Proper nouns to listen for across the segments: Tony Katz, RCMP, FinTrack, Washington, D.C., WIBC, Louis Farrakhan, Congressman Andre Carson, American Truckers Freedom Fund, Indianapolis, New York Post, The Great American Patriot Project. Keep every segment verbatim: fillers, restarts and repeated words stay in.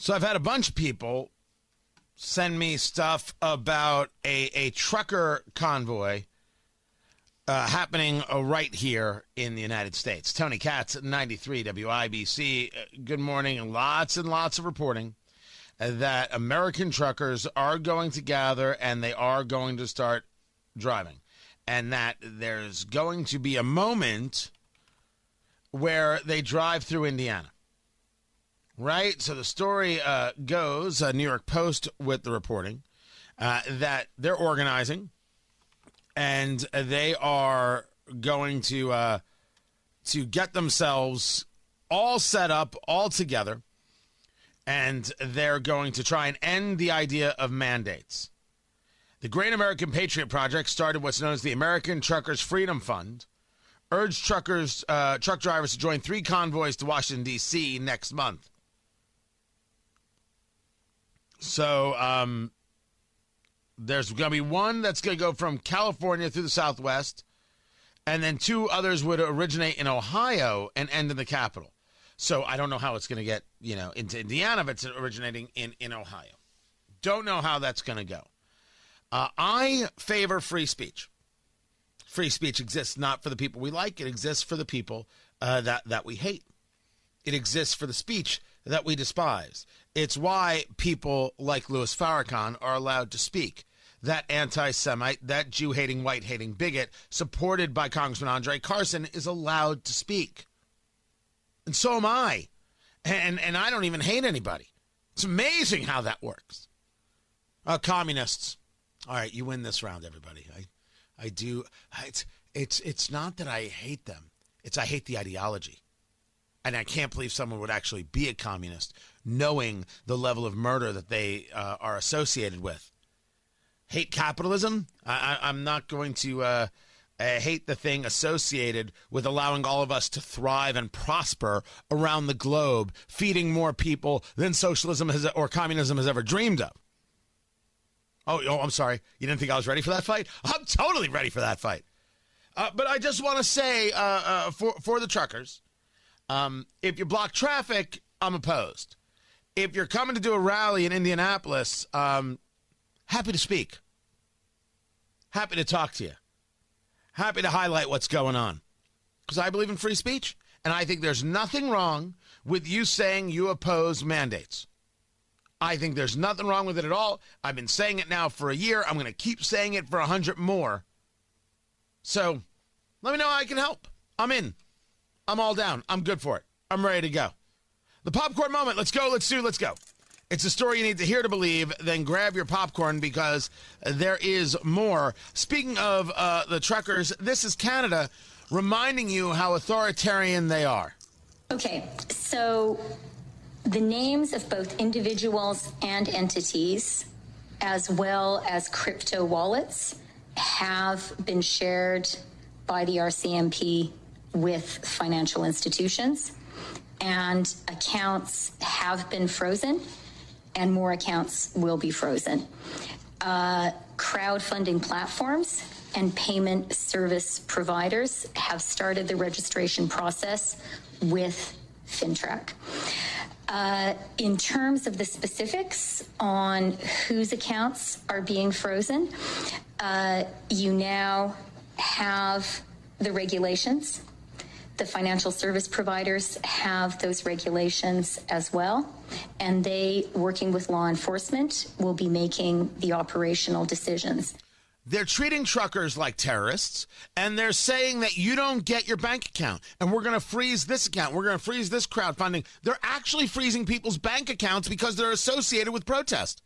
So I've had a bunch of people send me stuff about a, a trucker convoy uh, happening uh, right here in the United States. Tony Katz at ninety-three W I B C. Uh, good morning. Lots and lots of reporting that American truckers are going to gather and they are going to start driving, and that there's going to be a moment where they drive through Indiana. Right? So the story uh, goes, uh, New York Post with the reporting, uh, that they're organizing and they are going to uh, to get themselves all set up, all together, and they're going to try and end the idea of mandates. The Great American Patriot Project started what's known as the American Truckers Freedom Fund, urged truckers, uh, truck drivers to join three convoys to Washington, D C next month. So um, there's going to be one that's going to go from California through the Southwest, and then two others would originate in Ohio and end in the Capitol. So I don't know how it's going to get, you know, into Indiana if it's originating in, in Ohio. Don't know how that's going to go. Uh, I favor free speech. Free speech exists not for the people we like. It exists for the people uh, that, that we hate. It exists for the speech that we despise. It's why people like Louis Farrakhan are allowed to speak. That anti-Semite, that Jew-hating, white-hating bigot, supported by Congressman Andre Carson, is allowed to speak. And so am I. And, and I don't even hate anybody. It's amazing how that works. Uh, communists. All right, you win this round, everybody. I I do. It's it's it's not that I hate them. It's I hate the ideology. And I can't believe someone would actually be a communist knowing the level of murder that they uh, are associated with. Hate capitalism? I, I, I'm not going to uh, hate the thing associated with allowing all of us to thrive and prosper around the globe, feeding more people than socialism has, or communism has ever dreamed of. Oh, oh, I'm sorry. You didn't think I was ready for that fight? I'm totally ready for that fight. Uh, but I just want to say uh, uh, for, for the truckers, um, if you block traffic, I'm opposed. If you're coming to do a rally in Indianapolis, um, happy to speak. Happy to talk to you. Happy to highlight what's going on. Because I believe in free speech, and I think there's nothing wrong with you saying you oppose mandates. I think there's nothing wrong with it at all. I've been saying it now for a year. I'm going to keep saying it for a hundred more. So let me know how I can help. I'm in. I'm all down. I'm good for it. I'm ready to go. The popcorn moment. Let's go. Let's do. Let's go. It's a story you need to hear to believe. Then grab your popcorn because there is more. Speaking of uh, the truckers, this is Canada reminding you how authoritarian they are. Okay, so the names of both individuals and entities, as well as crypto wallets, have been shared by the R C M P with financial institutions, and accounts have been frozen, and more accounts will be frozen. Uh, crowdfunding platforms and payment service providers have started the registration process with FinTrack. Uh, in terms of the specifics on whose accounts are being frozen, uh, you now have the regulations. The financial service providers have those regulations as well, and they, working with law enforcement, will be making the operational decisions. They're treating truckers like terrorists, and they're saying that you don't get your bank account, and we're going to freeze this account, we're going to freeze this crowdfunding. They're actually freezing people's bank accounts because they're associated with protest.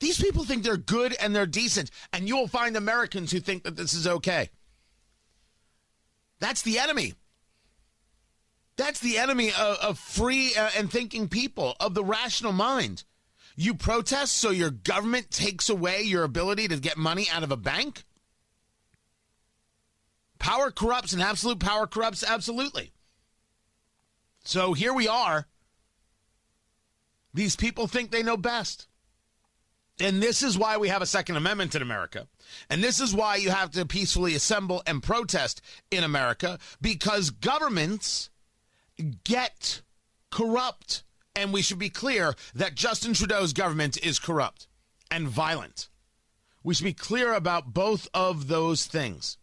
These people think they're good and they're decent, and you'll find Americans who think that this is okay. That's the enemy. That's the enemy of, of free uh, and thinking people, of the rational mind. You protest so your government takes away your ability to get money out of a bank? Power corrupts, and absolute power corrupts absolutely. So here we are. These people think they know best. And this is why we have a Second Amendment in America. And this is why you have to peacefully assemble and protest in America, because governments get corrupt And we should be clear that Justin Trudeau's government is corrupt and violent. We should be clear about both of those things.